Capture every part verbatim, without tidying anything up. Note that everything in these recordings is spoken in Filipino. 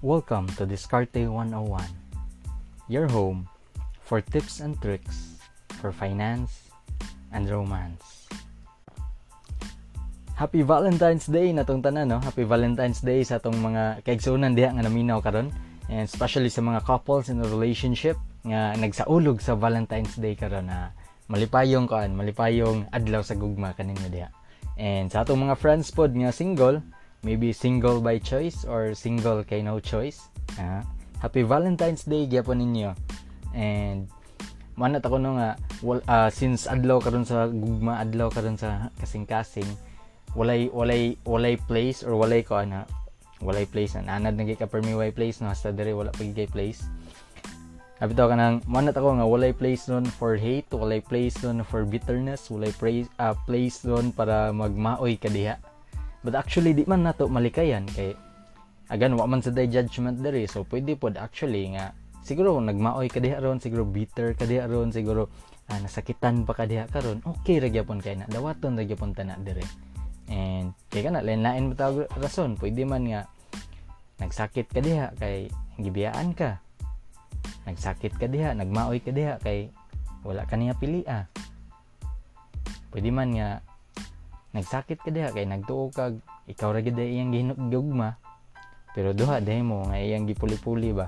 Welcome to Diskarte one oh one, your home for tips and tricks for finance and romance. Happy Valentine's Day na tong tanan, no? Happy Valentine's Day sa tong mga kaigsunan diha nga naminaw karon, and especially sa mga couples in a relationship nga nagsaulog sa Valentine's Day karon na malipayong kaan, malipayong adlaw sa gugma kaninyo diha. And sa atong mga friends pod nga single, maybe single by choice or single kay no choice. Uh, happy Valentine's Day gyapon ninyo. And manat ako no nga well, uh, since adlaw karon sa gugma, adlaw karon sa kasing-kasing, walay walay walay place or walay ko ana. Walay place na anad nagay ka permi way place no hasta dere wala pagigay place. Abi taw kanang manat ako nga walay place noon for hate, walay place noon for bitterness, walay place uh, place noon para magmaoy ka diha. But actually, di man nato malikayan kay again, wa man sa day judgment dere. So, pwede pod actually nga siguro nagmaoy ka diha ron, siguro bitter ka diha ron, siguro ah, nasakitan pa ka diha karon. Okay ra gyapon kay na. Dawaton ra gyapon tana dere. And kay kana lain-lain bitaw rason, pwede man nga nagsakit ka diha kay gibiyaan ka. Nagsakit ka diha, nagmaoy ka diha kay wala ka niya pilia. Pwede man nga nagsakit ka diha kay nagtuo kag ikaw ra gid iyang ginugma pero duha day mo nga iyang gipuli-puli ba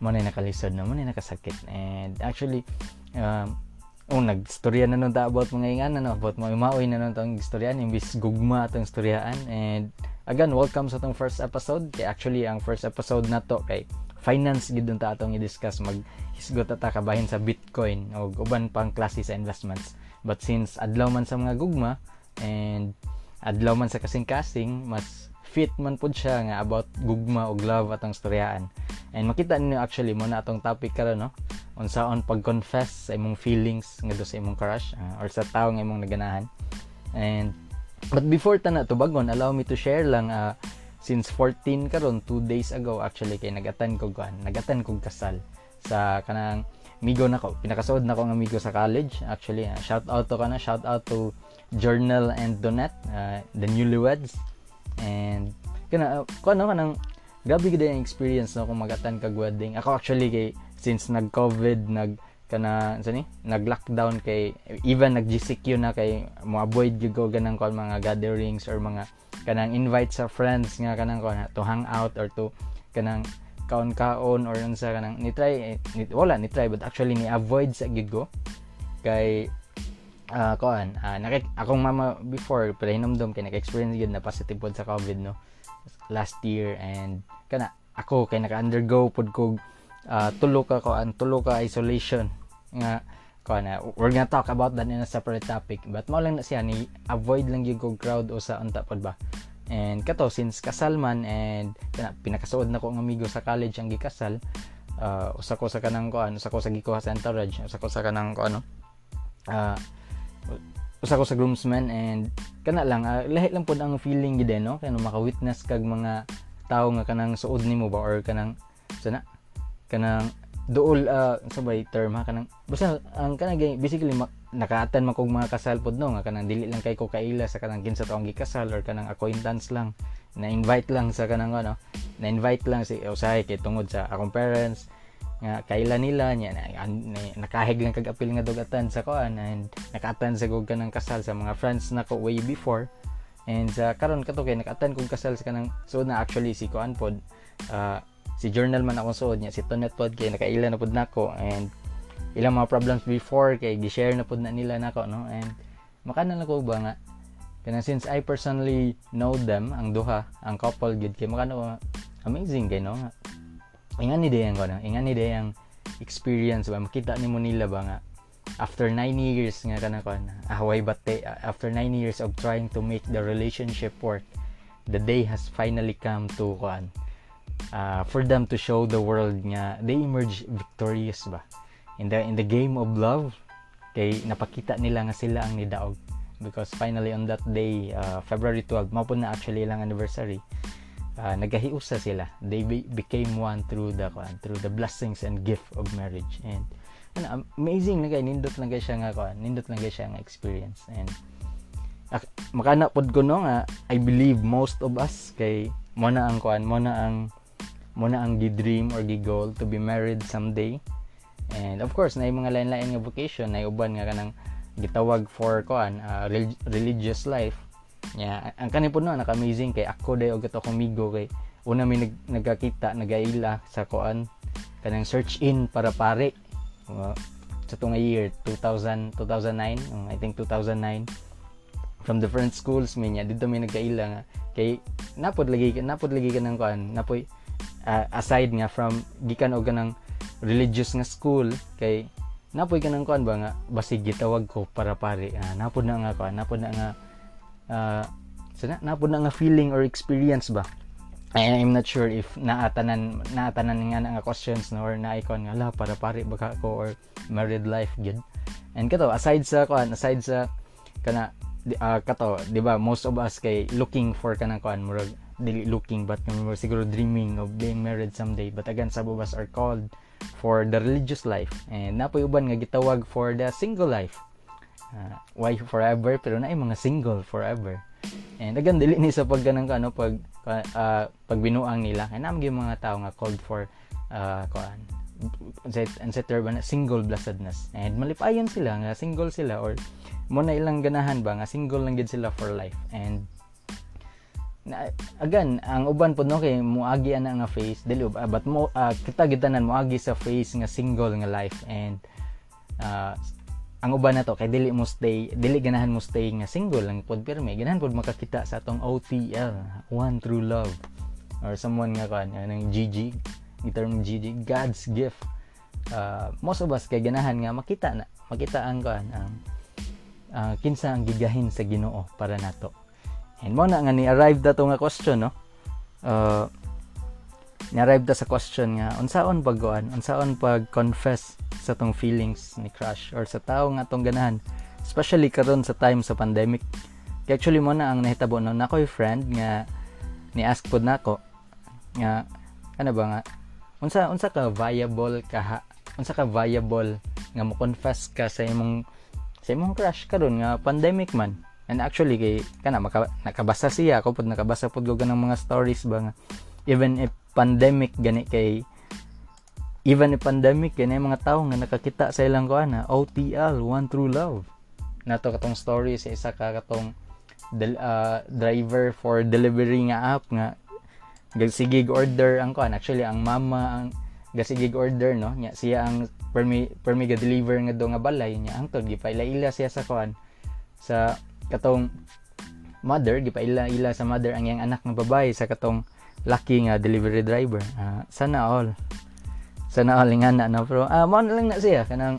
mo na nakalisod na mo na nakasakit. And actually um oh nagstorya na nun ta about mga ingana no about mga maoy na nun tong istorya imbis gugma tong istoryaan. And again, welcome sa tong first episode kay actually ang first episode na to kay finance gid ta atong i-discuss maghisgot ta kabahin sa Bitcoin o uban pang klase sa investments. But since adlaw man sa mga gugma and adlaw man sa kasing-kasing, mas fit man pud siya nga about gugma og love atong storyaan. And makita niyo actually mo na atong topic karon no. Unsaon pag-confess sa imong feelings nga do sa imong crush uh, or sa tawo nga imong naganahan. And but before tana to bagon, allow me to share lang uh, since fourteen karon two days ago actually kay nagatan ko gan, nagatan kog kasal sa kanang migo nako, pinakasood nako nga migo sa college. Actually, uh, shout out to kana, shout out to Journal and Donette, uh, the newlyweds. And kana uh, kuno kanang grabe gid ang experience no kung magatan kag wedding. Ako actually kay since nag-COVID, nag kana unsa ni, nag-lockdown kay even nag-G C Q na kay mo-avoid gyud ko ganang kon mga gatherings or mga kanang invite sa friends nga kanang kon to hang out or to kanang kaon-kaon or unsa kanang ni try eh, ni, wala ni try but actually ni avoid sa gid ko kay uh, kaon uh, nakik akong mama before pero hinumdum kay nag-experience gid na positive pod sa COVID no last year. And kana ako kay naka-undergo pod kog uh, tulo ka kaon tulo ka isolation nga kaon uh, we're gonna talk about that in a separate topic but mao lang na siya ni avoid lang gyud kog crowd o sa unta pod ba. And kato since kasal man and pinakasuod na ko ng amigo sa college ang gikasal, uh, usa ko sa kanang ko ano, usa ko sa gikuha sa entourage, usa ko sa kanang ko ano, uh, usa ko sa groomsmen. And kana lang uh, lahi lang pud ang feeling gid no kay maka-witness kag mga tawo nga kanang suod nimo ba or kanang sana kanang duol uh, sabay term ha kanang basta ang kanang basically mak- nakaatan man kog mga kasal pod no nga kanang dili lang kay ko kaila sa kanang kinsa taong gikasal or kanang acquaintance lang na invite lang sa kanang ano na invite lang si usahay kay tungod sa akong parents nga kaila nila nya na, nakahig lang kag apil nga dugatan sa kuan and nakaatan sa kog kanang kasal sa mga friends nako way before. And sa uh, karon kato kay nakaatan kog kasal sa kanang suod na actually si kuan pod uh, si Journal man akong suod nya si Tonet pod kay nakaila na pod nako and ilang mga problems before kay gi-share na pud na nila nako no. And makana na ko ba nga kana since I personally know them ang duha ang couple gid kay makana amazing kay no ingan ni dayang ko na ingan ni dayang experience ba makita nimo nila ba nga after nine years nga kana ko na ahway bate after nine years of trying to make the relationship work, the day has finally come to kan uh, for them to show the world nga they emerge victorious ba in the in the game of love. Kay napakita nila nga sila ang nidaog because finally on that day uh, February twelfth mao na actually ilang anniversary uh, nagahiusa sila, they be, became one through the uh, through the blessings and gift of marriage. And ano, amazing nga nindot lang gay siya nga uh, nindot lang gay siya nga experience. And uh, makana pod ko no nga I believe most of us kay mo na ang kuan, mo na ang mo na ang gi-dream or gi-goal to be married someday. And of course, naay mga lain-lain nga vocation, naay uban nga kanang gitawag for kuan, uh, religious life. Yeah, ang kanin po no, naka-amazing kay ako day og ato komigo kay una mi nag, nagkakita, nagaila sa kuan kanang search in para pare. Uh, sa tong year two thousand, two thousand nine, um, I think two thousand nine. From different schools minya dito mi nagkaila nga kay napod lagi napod lagi kanang kuan, napoy uh, aside nga from gikan og kanang religious nga school kay napoy kanang kuan ba nga basig gitawag ko para pare. Uh, napod na nga kuan, napod na nga uh, sana napod na nga feeling or experience ba. I am not sure if naatanan naatanan nga nga questions no, or na-icon nga la para pare baka ko or married life gid. And kato aside sa kuan, aside sa kana uh, kato, di ba most of us kay looking for kanang kuan murag dili looking but more siguro dreaming of being married someday, but again some of us are called for the religious life and napoy uban nga gitawag for the single life. Uh, why forever pero naay mga single forever. And again dili ni sa pagganang ano pag uh, pagbinuang nila and ang mga tao nga called for uh, kuan and setter ba single blessedness, and malipayon sila nga single sila or mo na ilang ganahan ba nga single lang gid sila for life. And na, again ang uban pud no kay muagi ana nga face dili uh, but mo uh, kita gitanan muagi sa face nga single nga life. And uh, ang uban na to kay dili mo stay dili ganahan mo stay nga single lang pod pirmi ganahan pod makakita sa atong O T L, one true love, or someone nga kan nang G G in term G G, God's gift. Uh, most of us kay ganahan nga makita na makita ang kan ang uh, kinsa ang gigahin sa Ginoo para nato. And mo na nga ni arrive dato nga question no, uh, ni arrive da sa question nga unsaon paggoan unsaon pag confess sa tong feelings ni crush or sa tao nga tong ganahan, especially karon sa time sa pandemic. Kaya actually mo na ang nahitabo no, nakoy friend nga ni ask pod nako nga ano ba nga unsa unsa ka viable ka unsa ka viable nga mo confess ka sa imong sa imong crush karon nga pandemic man. And actually kay kana maka, nakabasa siya ko pod nakabasa pod gud ng mga stories ba nga even if pandemic gani kay even in pandemic kay na mga tao nga nakakita sa ilang kuana O T L, one true love. Nato katong story sa isa ka katong del, uh, driver for delivery nga app nga gasigig order ang kuan, actually ang mama ang gasigig order no, nya siya ang permi permi ga deliver nga do nga balay nya angtod gipaila-ila siya sa kuan sa katong mother, gipaila-ila sa mother ang iyang anak nga babae sa katong laki nga delivery driver. Uh, sana all sana alingana na pero ah uh, mo lang na siya kanang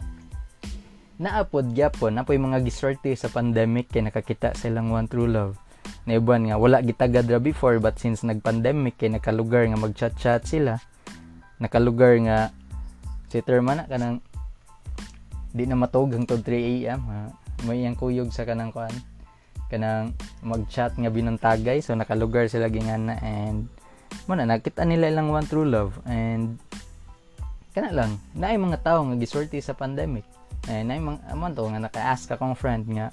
naapod gyapon apoy mga giswerte sa pandemic kay nakakita sa ilang one true love. Naiban nga wala gitagad ra before but since nagpandemic kay nakalugar nga magchat-chat sila, nakalugar nga si termana kanang di na matog hangtod three a.m. may iyang kuyog sa kanang kuan kanang magchat nga binantagay, so nakalugar sila gingana. And mo na nakita nila ilang one true love. And kana lang naay mga tao nga gisorte sa pandemic eh naay mga man to nga naka-ask ka kong friend nga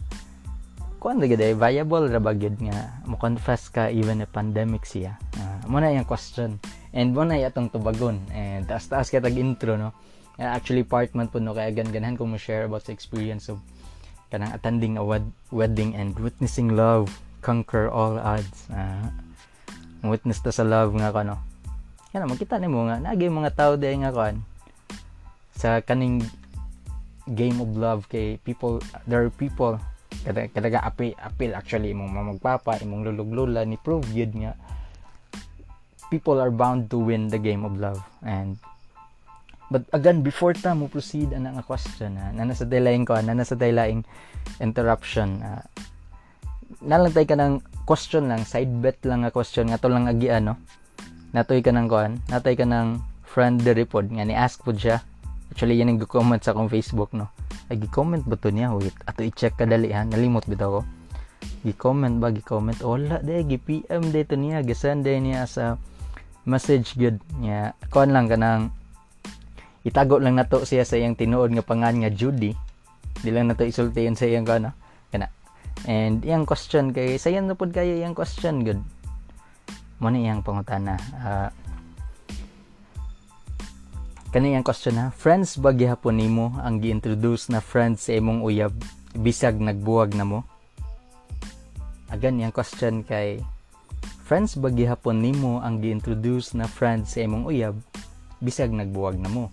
kuan lagi day viable ra ba gid nga mo confess ka even a pandemic siya. Uh, mo na yung question and mo na atong tubagon and taas-taas kay tag intro no. Uh, actually part man po no kay gan ganahan ko mo share about the experience of kanang attending a wed- wedding and witnessing love conquer all odds. Uh, witness ta sa love nga kano kana makita nimo nga nagay mga tao day nga kuan sa kaning game of love kay people there are people kada kada api apil actually imong mamagpapa imong luluglola ni prove yun nga people are bound to win the game of love. And but again before ta mo proceed ana nga question ha, na nasa delaying ko na nasa delaying interruption ha, nalantay ka ng question lang side bet lang nga question nga to lang agi ano natoy ka ng kuan natay ka ng friend the report nga ni ask po siya actually yan ang comment sa akong Facebook no nag-comment ba to niya wait ato i-check kadali ha nalimot bitaw ko gi-comment ba gi-comment wala day gi-P M day to niya gi-send day niya sa message good niya kuan lang kanang itago lang nato siya sa iyang tinuod nga pangan nga Judy di lang nato isultihan sa iyang kuan no? Kana and iyang question kay sayan na pud kayo iyang question good Muna iyang pangutana. Uh, kaniyang question ha. Friends ba gihapon nimo ang gi-introduce na friends sa imong uyab bisag nagbuwag na mo? Agan yang question kay friends ba gihapon nimo ang gi-introduce na friends sa imong uyab bisag nagbuwag na mo?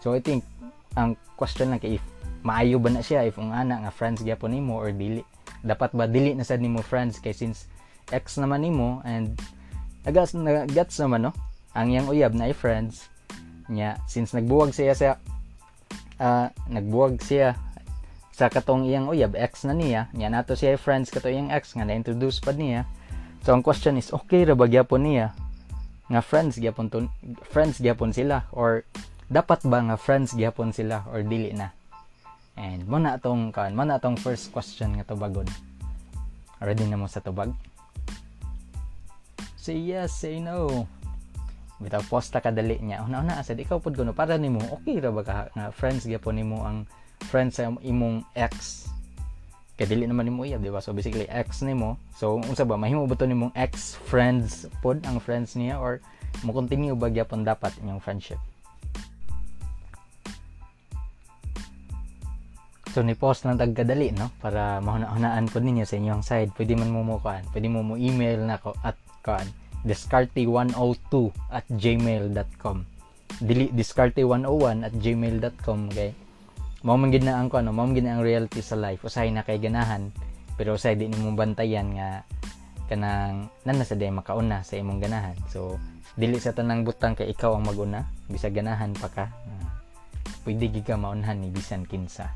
So I think ang question lang kay if maayo ba na siya, if ang ana nga friends gihapon nimo or dili, dapat ba dili na sad nimo friends kay since ex naman nimo and nagas nagats naman no ang yang uyab na ay friends niya since nagbuwag siya sa uh, nagbuwag siya sa katong iyang uyab, ex na niya niya nato siya ay friends kato iyang ex nga na introduce pad niya. So ang question is okay ra ba gyapon niya nga friends gyapon to, friends gyapon sila or dapat ba nga friends gyapon sila or dili na? And mo na atong kan, mo na atong first question nga tubagon. Ready na mo sa tubag? Say yes, say no. Bitaw posta kadali niya. Una-una asad ikaw pud kuno para nimo okay ra ba ka nga friends gyapon nimo ang friends sa imong ex. Kay dili naman nimo iya, di ba? So basically ex nimo. So unsa ba mahimo ba to nimong ex friends pod ang friends niya or mo continue ba gyapon dapat inyong friendship? So ni-post lang tagkadali no para mahuna-hunaan po ninyo sa inyong side. Pwede man mo mo kuan, pwede mo mo email na ko at kuan discarte one oh two at gmail dot com, dili discarte one oh one at gmail dot com. Okay, mao man gid na ang kuan, mao man gid na ang reality sa life, usahay na kay ganahan pero usahay di nimo bantayan nga kanang nan sa day makauna sa imong ganahan. So dili sa tanang butang kay ikaw ang maguna, bisag ganahan pa ka pwede gid ka maunhan ni bisan kinsa.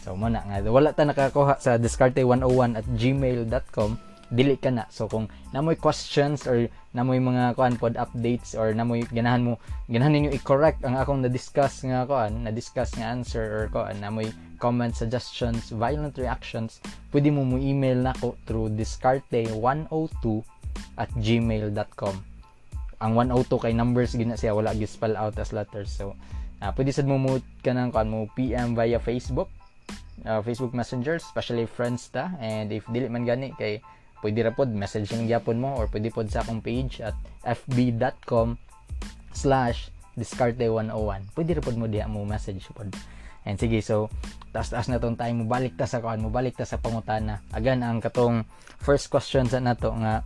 So muna nga wala ta nakakuha sa discarte one oh one at gmail dot com, dili ka na. So kung namoy questions or namoy mga kuan pod updates or namoy ganahan mo ganahan ninyo i-correct ang akong na-discuss nga kuan, na-discuss nga answer or kuan namoy comments, suggestions, violent reactions, pwede mo mo email nako through discarte one oh two at gmail dot com. Ang one oh two kay numbers gina siya, wala gi spell out as letters. So uh, pwede sad mo mo kanang kuan mo P M via Facebook. Uh, Facebook Messenger, especially friends ta, and if dili man gani kay pwede ra pod message ning gyapon mo or pwede pod sa akong page at f b dot com slash discarte one oh one. Pwede ra pod mo diha mo message pod. And sige, so taas-taas na tong time, mo balik ta sa kuan, mo balik ta sa pangutana. Agan ang katong first question sa nato nga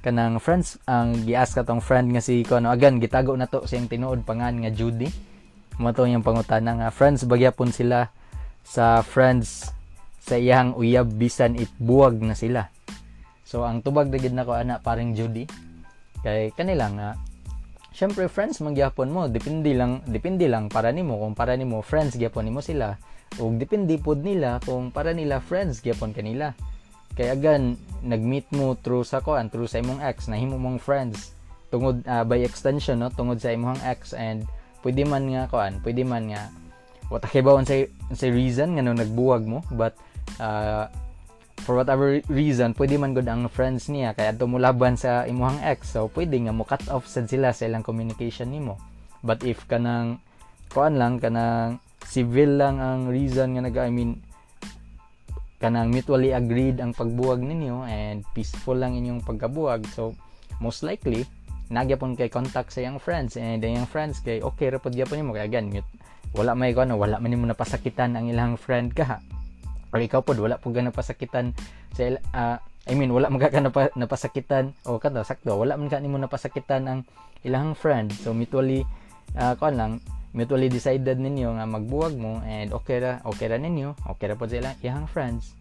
kanang friends ang gi-ask katong friend nga si kuno, agan gitago nato sa iyang tinuod pangan nga Judy. Mo to yung pangutana nga friends bagyapon sila sa friends sa iyang uyab bisan itbuwag na sila. So ang tubag na gid nako ana paring Judy kay kanila nga syempre friends man gyapon mo, depende lang depende lang para nimo kung para nimo friends gyapon nimo sila ug depende pod nila kung para nila friends gyapon kanila. Kay agan nagmeet mo through sa ko and through sa imong ex, nahimo mong friends tungod uh, by extension no tungod sa imong ex, and pwede man nga koan pwede man nga watakibawon sa sa reason nga no nagbuwag mo, but uh, for whatever reason pwede man gud ang friends niya kay adto mo laban sa imong ex, so pwede nga mo cut off sad sila sa ilang communication nimo. But if kanang kuan lang kanang civil lang ang reason nga nag I mean kanang mutually agreed ang pagbuwag ninyo and peaceful lang inyong pagkabuwag, so most likely nagyapon kay contact sa iyang friends and iyang friends kay okay ra pod gyapon nimo kay again mute wala may ko ano, wala man nimo napasakitan ang ilang friend ka or ikaw pod wala pud gana pasakitan sa uh, I mean wala man ka napa, napasakitan o kada sakto wala man ka nimo napasakitan ang ilang friend. So mutually uh, ko lang mutually decided ninyo nga magbuwag mo and okay ra okay ra ninyo okay ra pod sa ilang iyang friends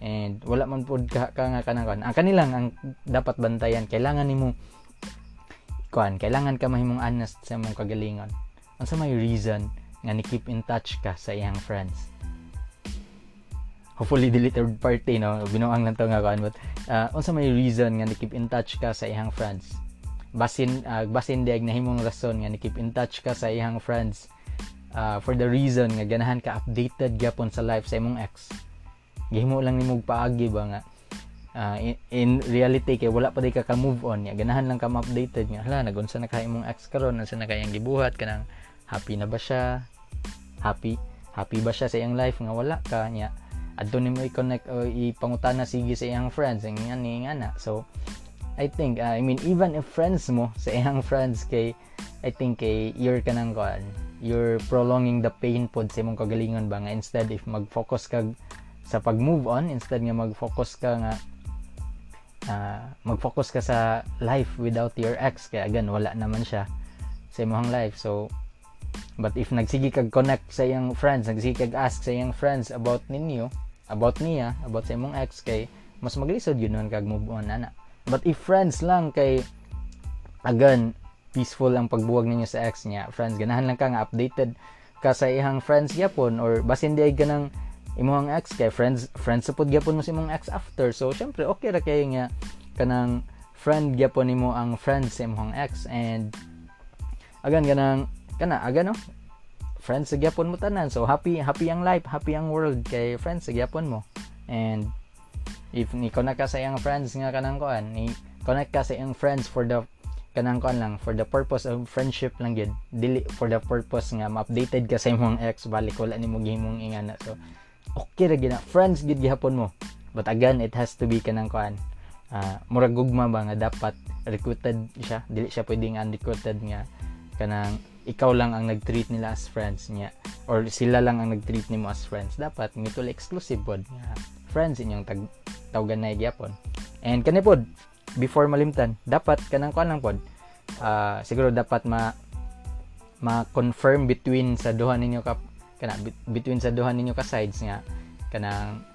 and wala man pod ka nga kanang kan ang kanilang ang dapat bantayan. Kailangan nimo kuan kailangan ka mahimong honest sa imong kagalingon unsa may reason nga ni keep in touch ka sa iyang friends. Hopefully dili third party no, binuang lang to nga kuan, but uh, unsa may reason nga ni keep in touch ka sa iyang friends. Basin uh, basin diag nahimong rason nga ni keep in touch ka sa iyang friends uh, for the reason nga ganahan ka updated gyapon sa life sa imong ex. Gihimo lang nimog paagi ba nga uh, in, in reality kay wala pa day ka ka move on ya, ganahan lang ka ma-updated nga hala nagunsa na kay imong ex karon, unsa na kay ang gibuhat, kanang happy na ba siya, happy happy ba siya sa iyang life nga wala ka niya, adto nimo i-connect o ipangutana sige sa iyang friends ang yan ni ana. So I think, uh, I mean, even if friends mo, sa iyang friends, kay, I think, kay, you're ka nang kuhan, you're prolonging the pain pod sa imong kagalingon ba nga, instead, if mag-focus ka sa pag-move on, instead nga mag-focus ka nga, uh, mag-focus ka sa life without your ex, kaya again, wala naman siya sa imong life, so, but if nagsigi kag connect sa iyang friends, nagsigi kag ask sa iyang friends about ninyo, about niya, about sa imong ex, kay mas maglisod yun nun kag move on ana. But if friends lang, kay again peaceful ang pagbuwag ninyo sa ex niya, friends, ganahan lang ka nga updated ka sa iyang friends yapon, or basin di ay ganang imong ex, kay friends friends sapod yapon mo sa imong ex after, so syempre okay ra kay nga kanang friend yapon nimo ang friends sa imong ex, and again ganang kana aga no friends sa gyapon mo tanan, so happy happy ang life, happy ang world kay friends sa gyapon mo. And if ni connect ka sa iyang friends nga kanang kuan, ni connect ka sa iyang friends for the kanang kuan lang, for the purpose of friendship lang gid, dili for the purpose nga ma-updated ka sa imong ex, balik wala nimo gihimong ingana, so okay ra gid na friends gid gyapon mo. But again, it has to be kanang kuan, uh, murag gugma ba nga dapat recruited siya, dili siya pwedeng unrecruited nga kanang ikaw lang ang nag-treat nila as friends niya, or sila lang ang nag-treat nimo as friends. Dapat mutual exclusive pod nga friends inyong tag tawgan na gyapon. And kani pod before malimtan, dapat kanang kuan lang pod, uh, siguro dapat ma ma-confirm between sa duha ninyo ka kana between sa duha ninyo ka sides nga kanang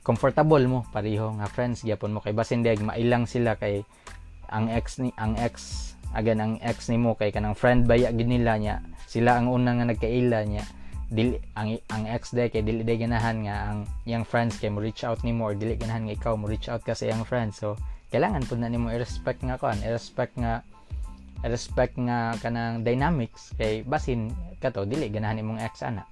comfortable mo pareho nga friends gyapon mo, kay basin diag mailang sila kay ang ex ni ang ex agan ang ex nimo kay kanang friend baya gid nila niya, sila ang unang nga nagkaila niya, dili ang ang ex day kay dili day ganahan nga ang yang friends kay mo reach out nimo, or dili ganahan nga ikaw mo reach out ka sa yang friends, so kailangan pud na nimo i-respect nga kon i-respect nga i-respect nga kanang dynamics, kay basin kato dili ganahan imong ex ana.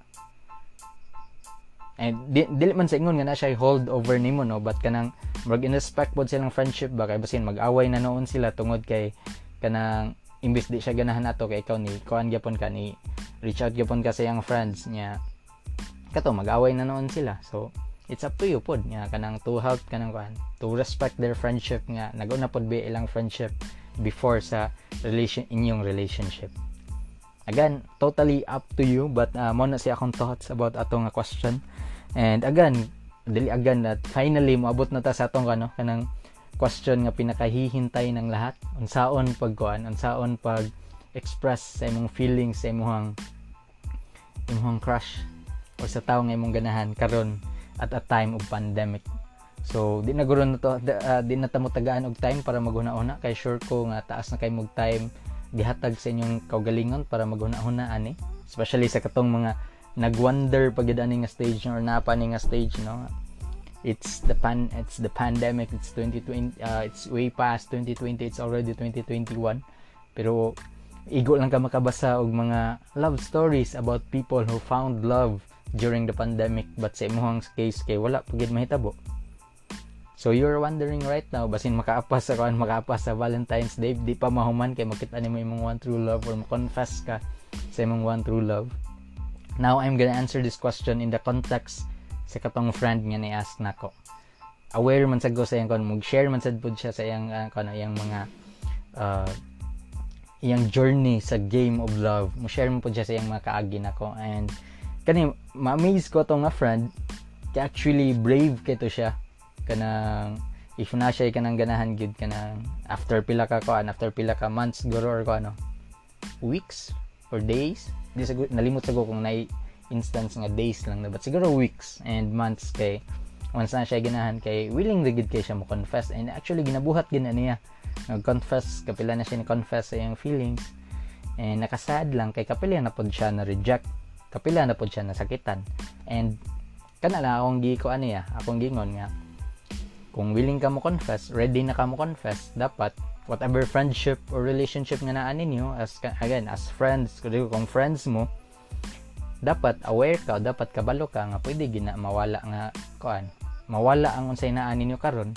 And di, dili man sa ingon nga na siya hold over nimo no, but kanang murag in-respect pod silang friendship ba, kay basin mag-away na noon sila tungod kay kanang imbis di siya ganahan ato kay ikaw ni kuan gyapon ka, ni reach out gyapon ka sa yang friends niya, kato mag-away na noon sila, so it's up to you pod nga kanang to help kanang kuan, to respect their friendship nga nag-una pod ba ilang friendship before sa relation inyong relationship. Again, totally up to you, but uh, mo na si akong thoughts about ato nga question. And again, dili again that finally moabot na ta sa atong kano kanang question nga pinakahihintay ng lahat, unsaon pagkuan, unsaon pag express sa imong feelings sa imong imong crush o sa tawo nga imong ganahan karon at a time of pandemic. So di na guro na to, uh, di na tamo tagaan og time para maghuna-huna, kay sure ko nga taas na kay mog time gihatag sa inyong kaugalingon para maghuna-huna ani, especially sa katong mga nagwonder pag gid ani nga stage or napa ni nga stage no. It's the pan it's the pandemic, it's twenty twenty, uh, it's way past twenty twenty, it's already twenty twenty-one, pero igo lang ka makabasa og mga love stories about people who found love during the pandemic, but sa imong case kay wala pa gid mahitabo. So you're wondering right now, basin makaapas sa kuan, makaapas sa Valentine's Day, di pa mahuman kay makita nimo imong one true love, or confess ka sa imong one true love. Now I'm gonna answer this question in the context sa katong friend nga ni-ask nako. Aware man sad ko sa iyang kon, mag-share man sad pud siya sa iyang uh, kon, iyang mga uh, iyang journey sa game of love. Mo-share man pud siya sa iyang mga kaagi nako, and kani ma-amaze ko tong nga friend, kay actually brave kay to siya. Kanang if na siya kanang ganahan gid kanang after pila ka ko, after pila ka months guro or ko ano, weeks or days. Di siguro nalimot sa ko kung nai instance nga days lang na, but siguro weeks and months kay once na siya ganahan kay willing rigid kay siya mo confess, and actually ginabuhat gina niya nag-confess, kapila na siya ni-confess sa iyang feelings, and nakasad lang kay kapila na pod siya na reject, kapila na pod siya nasakitan, and kanala akong gi ko ano ya akong gingon nga kung willing ka mo confess, ready na ka mo confess, dapat whatever friendship or relationship nga naa ninyo as again as friends, kung friends mo dapat aware ka, dapat kabalo ka nga pwede gina mawala nga kuan, mawala ang unsay naa ninyo karon,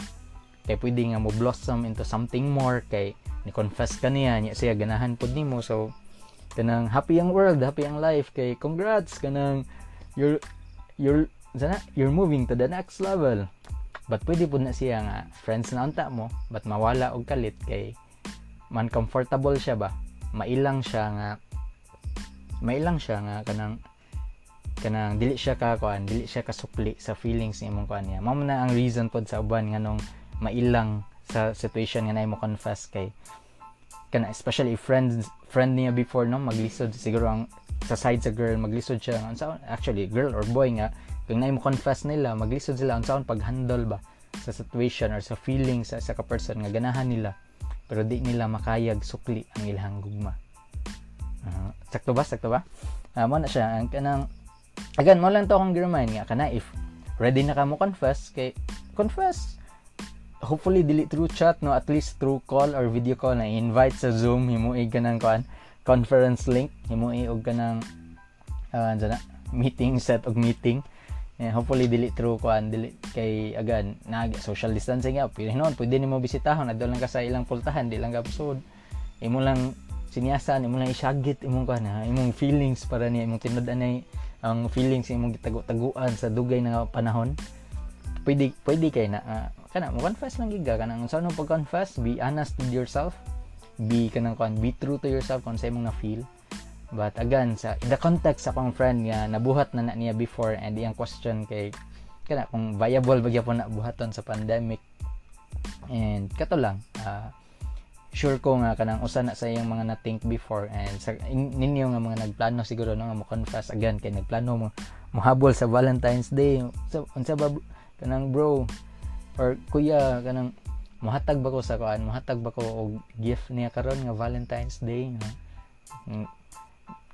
kay pwede nga mo blossom into something more, kay ni confess ka niya, niya siya ganahan pud nimo, so kanang happy ang world, happy ang life, kay congrats kanang you're you're sana you're moving to the next level. But pwede po na siya nga friends na unta mo, but mawala og kalit kay man comfortable siya ba, mailang siya nga mailang siya nga kanang kanang dili siya ka kuan, dili siya kasukli sa feelings ni imong kuan niya. Mao na ang reason pod sa uban nganong mailang sa situation nga nay mo confess kay kana, especially if friends friend niya before, no, maglisod siguro ang sa side sa girl, maglisod siya unsaon, actually girl or boy nga kung na mo confess nila, maglisod sila unsaon paghandle ba sa situation or sa feelings sa ka person nga ganahan nila pero di nila makayag sukli ang ilang gugma. Uh, sakto ba sakto ba uh, mo na siya ang kanang again mo lang to akong girmain nga kana if ready na ka mo confess kay confess, hopefully dili through chat, no, at least through call or video call, na invite sa Zoom, himuig ka ng conference link, himuig og kanang uh, na meeting set og meeting. And hopefully dili through kuan, dili kay again nag social distancing up, pero noon pwede nimo bisitahon, adto lang ka sa ilang pultahan, di lang ka pusod, imo lang sinyasan, imo lang isagit imong kuan, imong feelings para niya, imong tinud-an ay ang feelings imong gitago-taguan sa dugay nga panahon. Pwede pwede kay na uh, kana mo confess lang giga kanang sa ano pag confess, be honest with yourself, be kanang kuan, be true to yourself kung sa imong na feel. But again, sa the context sa akong friend nga nabuhat na na niya before, and iyang question kay kana kung viable ba gyapon na buhaton sa pandemic. And kato lang, uh, sure ko nga kanang usa na sa iyang mga na-think before, and sa in, ninyo nga mga nagplano siguro, no, nga mo confess again kay nagplano mo mohabol sa Valentine's Day. So unsa ba kanang bro or kuya, kanang mohatag ba ko sa kuan, mohatag ba ko og gift niya karon nga Valentine's Day, no? Mm,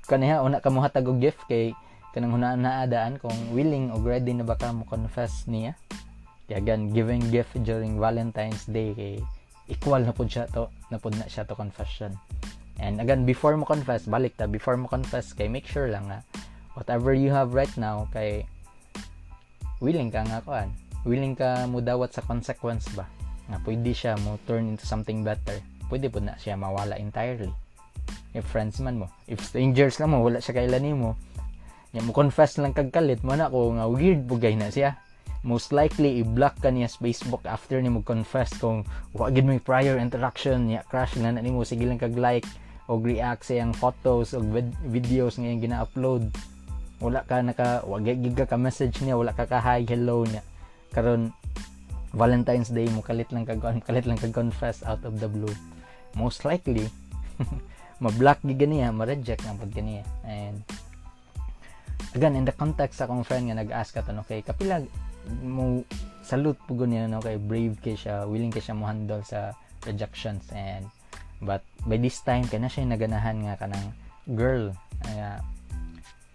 kaniya una ka mohatag og gift kay kanang hunaan naadaan kung willing o ready na ba ka mo confess niya. Kaya gan giving gift during Valentine's Day kay equal na pud siya to, na pud na siya to confession. And again, before mo confess, balik ta before mo confess kay make sure lang na whatever you have right now kay willing ka nga kuan, willing ka mo dawat sa consequence ba na pwede siya mo turn into something better. Pwede pud na siya mawala entirely. If friends man mo, if strangers lang mo, wala siya kailan ni mo, niya mo confess lang kagkalit mo na ko nga weird bugay na siya, most likely i-block ka niya sa Facebook after ni mo confess kung wa gid mo prior interaction niya, crush na na nimo, sige lang kag like o react sa iyang photos o vid- videos nga iyang gina-upload, wala ka naka wa gid ka message niya, wala ka ka hi hello niya karon Valentine's Day mo kalit lang kag kalit lang kag confess out of the blue, most likely ma-block gid niya, ma-reject ang pag niya. And again, in the context sa akong friend nga nag-ask ka tanong kay kapila mo salute pugo niya, no, kay brave kay siya, willing kay siya mo handle sa rejections. And but by this time kay na siya naganahan nga kanang girl nga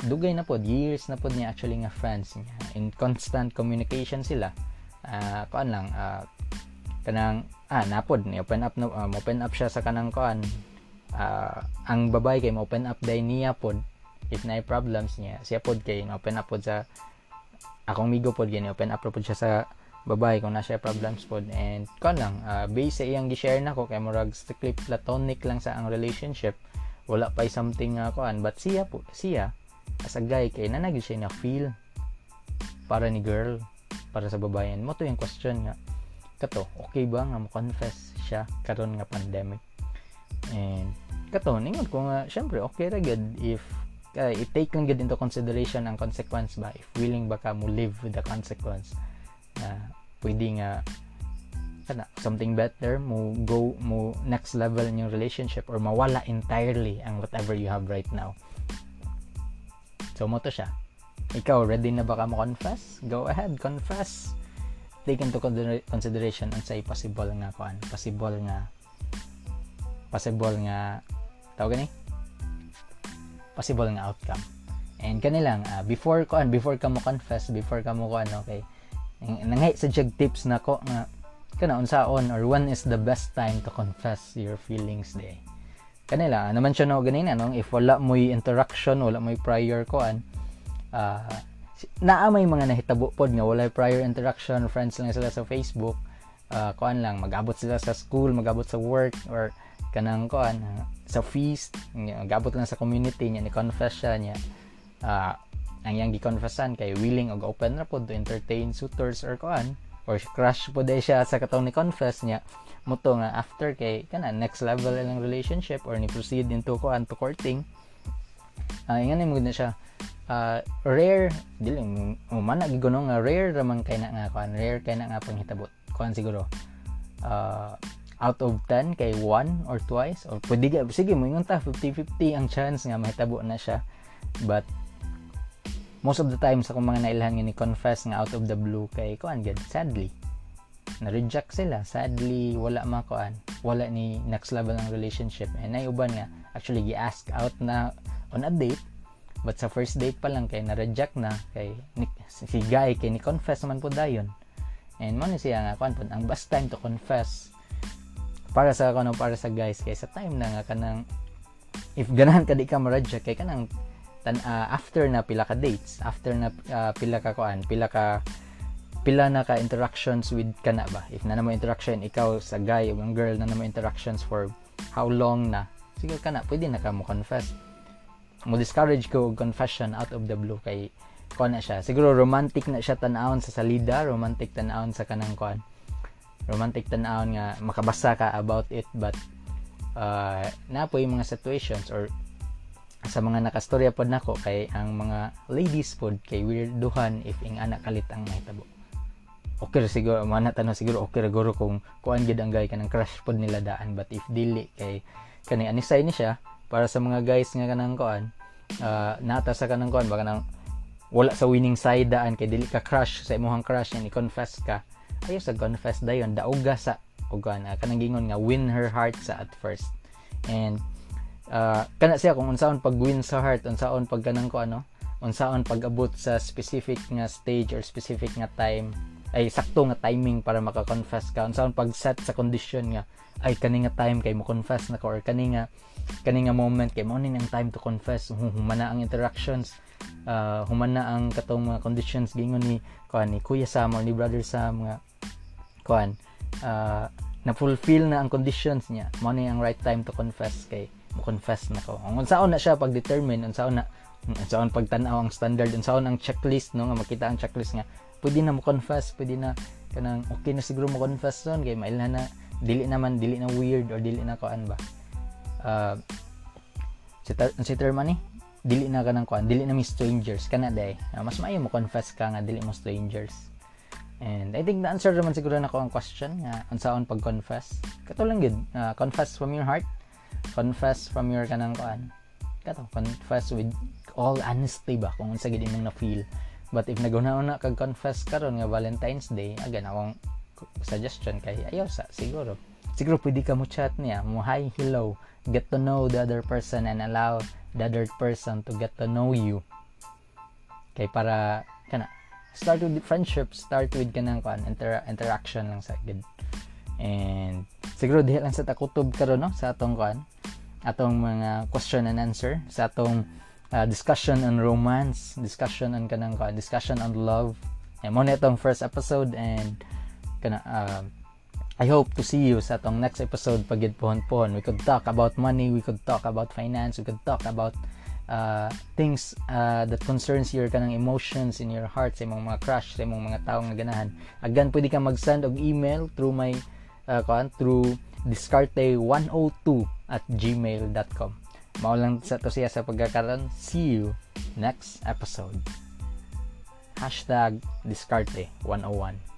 dugay na pod, years na pod niya actually nga friends niya, in constant communication sila. Ah uh, kuan lang uh, kanang ah napod ni open up na uh, open up siya sa kanang kuan. Uh, ang babae kay mo open up day niya pod if na problems niya, siya pod kay open up pod sa akong migo pod, gani open up pod siya sa babae kung na siya problems pod. And kon lang uh, base sa iyang gi-share nako kay murag strictly platonic lang sa ang relationship, wala pay something nga uh, kuan, but siya po siya as a guy kay na nag siya na feel para ni girl, para sa babae mo to yung question nga kato, okay ba nga mo confess siya karon nga pandemic? And kato ningon ko nga syempre okay ra gid if uh, i-take lang gid into consideration ang consequence ba, if willing ba ka mo live with the consequence na uh, pwede nga kana something better mo go mo next level in yung relationship or mawala entirely ang whatever you have right now. So mo to siya, ikaw ready na ba ka mo confess? Go ahead, confess, take into consideration ang say possible nga kuan, possible nga possible nga tawag ni possible nga outcome. And kanilang uh, before ko an before ka mo confess, before ka mo ko ano kay nangay sa jag tips nako nga kana unsaon or when is the best time to confess your feelings day. Kanila naman siya no ganina, no, if wala mo interaction, wala mo prior ko an uh, naa may mga nahitabo pod nga wala prior interaction, friends lang sila sa Facebook, uh, kuan lang magabot sila sa school, magabot sa work, or kanang kuan sa feast, gabot lang sa community niya, ni confess siya niya uh, ang yang gi-confessan kay willing og open ra pod to entertain suitors or kuan or crush po dahil siya sa katong ni-confess niya mo to nga after kay kana next level ng relationship or ni-proceed into kuan to courting. Ah, uh, ingani mo na siya uh, rare dili man nagigunong nga rare raman kay na nga kuan rare kay na nga panghitabot kuan siguro uh, out of ten kay one or twice or pwede gyud sige mo ingon ta fifty-fifty ang chance nga mahitabo na siya, but most of the time sa kung mga nailhan nga ni-confess nga out of the blue kay kuan gyud sadly na-reject sila, sadly wala makuan, wala ni next level ng relationship. And ay uban nga actually gi-ask out na on a date, but sa first date pa lang kay na-reject na kay ni, si guy kay ni-confess man po dayon. And man siya nga kuan po ang best time to confess para sa kuno para sa guys kay sa time na nga kanang if ganahan ka di ka ma-reject kay kanang tan uh, after na pila ka dates, after na uh, pila ka kuan, pila ka pila na ka interactions with kana ba if na namo interaction ikaw sa guy o ang girl na namo interactions for how long na siguro kana pwede na ka mo confess mo discourage ko confession out of the blue kay kon na siya siguro romantic na siya tan-aon sa salida, romantic tan-aon sa kanang kon romantic tan-aon nga makabasa ka about it, but uh, na po yung mga situations or sa mga nakastorya pod nako kay ang mga ladies pod kay weirduhan if ing anak kalit ang mahitabo. Okay siguro man tanaw siguro okay guro kung kuan gid ang guy kanang crush pod nila daan, but if dili kay kani anisay ni siya para sa mga guys nga kanang kuan uh, nata sa kanang kuan baka nang wala sa winning side daan kay dili ka crush sa imong crush ni confess ka ayo sa confess dayon dauga sa ugan uh, kanang gingon nga win her heart sa at first. And uh, kana siya kung unsaon pag win sa heart, unsaon pag kanang kuan no unsaon pag-abot sa specific nga stage or specific nga time ay sakto nga timing para maka-confess ka. Unsaon pag-set sa condition nga ay kaninga time kay mo confess na ko or kaninga kaninga moment kay mo ni ang time to confess. Humana ang interactions, uh, humana ang katong mga conditions gingon ni kuan ni Kuya Sam or ni Brother Sam nga kuan uh, na fulfill na ang conditions niya mo ni ang right time to confess kay mo confess na ko. Unsaon na siya pag-determine, unsaon na unsaon pagtan-aw ang standard, unsaon ang checklist no nga makita ang checklist nga pwede na mo confess, pwede na kanang okay na siguro mo confess noon kay mailhan na dili naman dili na weird or dili na kuan ba uh, si ter- si termani dili na kanang kuan dili na mi strangers kana day uh, mas maayo mo confess ka nga dili mo strangers. And I think the answer naman siguro na ko ang question nga unsaon pag confess kato lang gid uh, confess from your heart, confess from your kanang kuan kato confess with all honesty ba kung unsa gid imong na feel. But if naguna-una kag-confess karon nga Valentine's Day, again, akong suggestion kay ayaw sa siguro. Siguro pwede ka mo chat niya, mo hi, hello, get to know the other person and allow the other person to get to know you. Kay para, kana, start with friendship, start with kanang kuan, inter- interaction lang sa gid. And siguro dihil lang sa takutob karon no, sa atong kuan, atong mga question and answer, sa atong Uh, discussion on romance, discussion on kanang ka, discussion on love. Mo na itong first episode and kana uh, I hope to see you sa tong next episode pagid pohon-pohon. We could talk about money, we could talk about finance, we could talk about uh, things uh, that concerns your kanang emotions in your heart, sa imong mga crush, sa imong mga tao nga ganahan. Again, pwede ka mag-send og email through my uh, kan through discarte one oh two at gmail dot com. Maulang sa to siya sa pagkakaroon. See you next episode. Hashtag Discarte one oh one.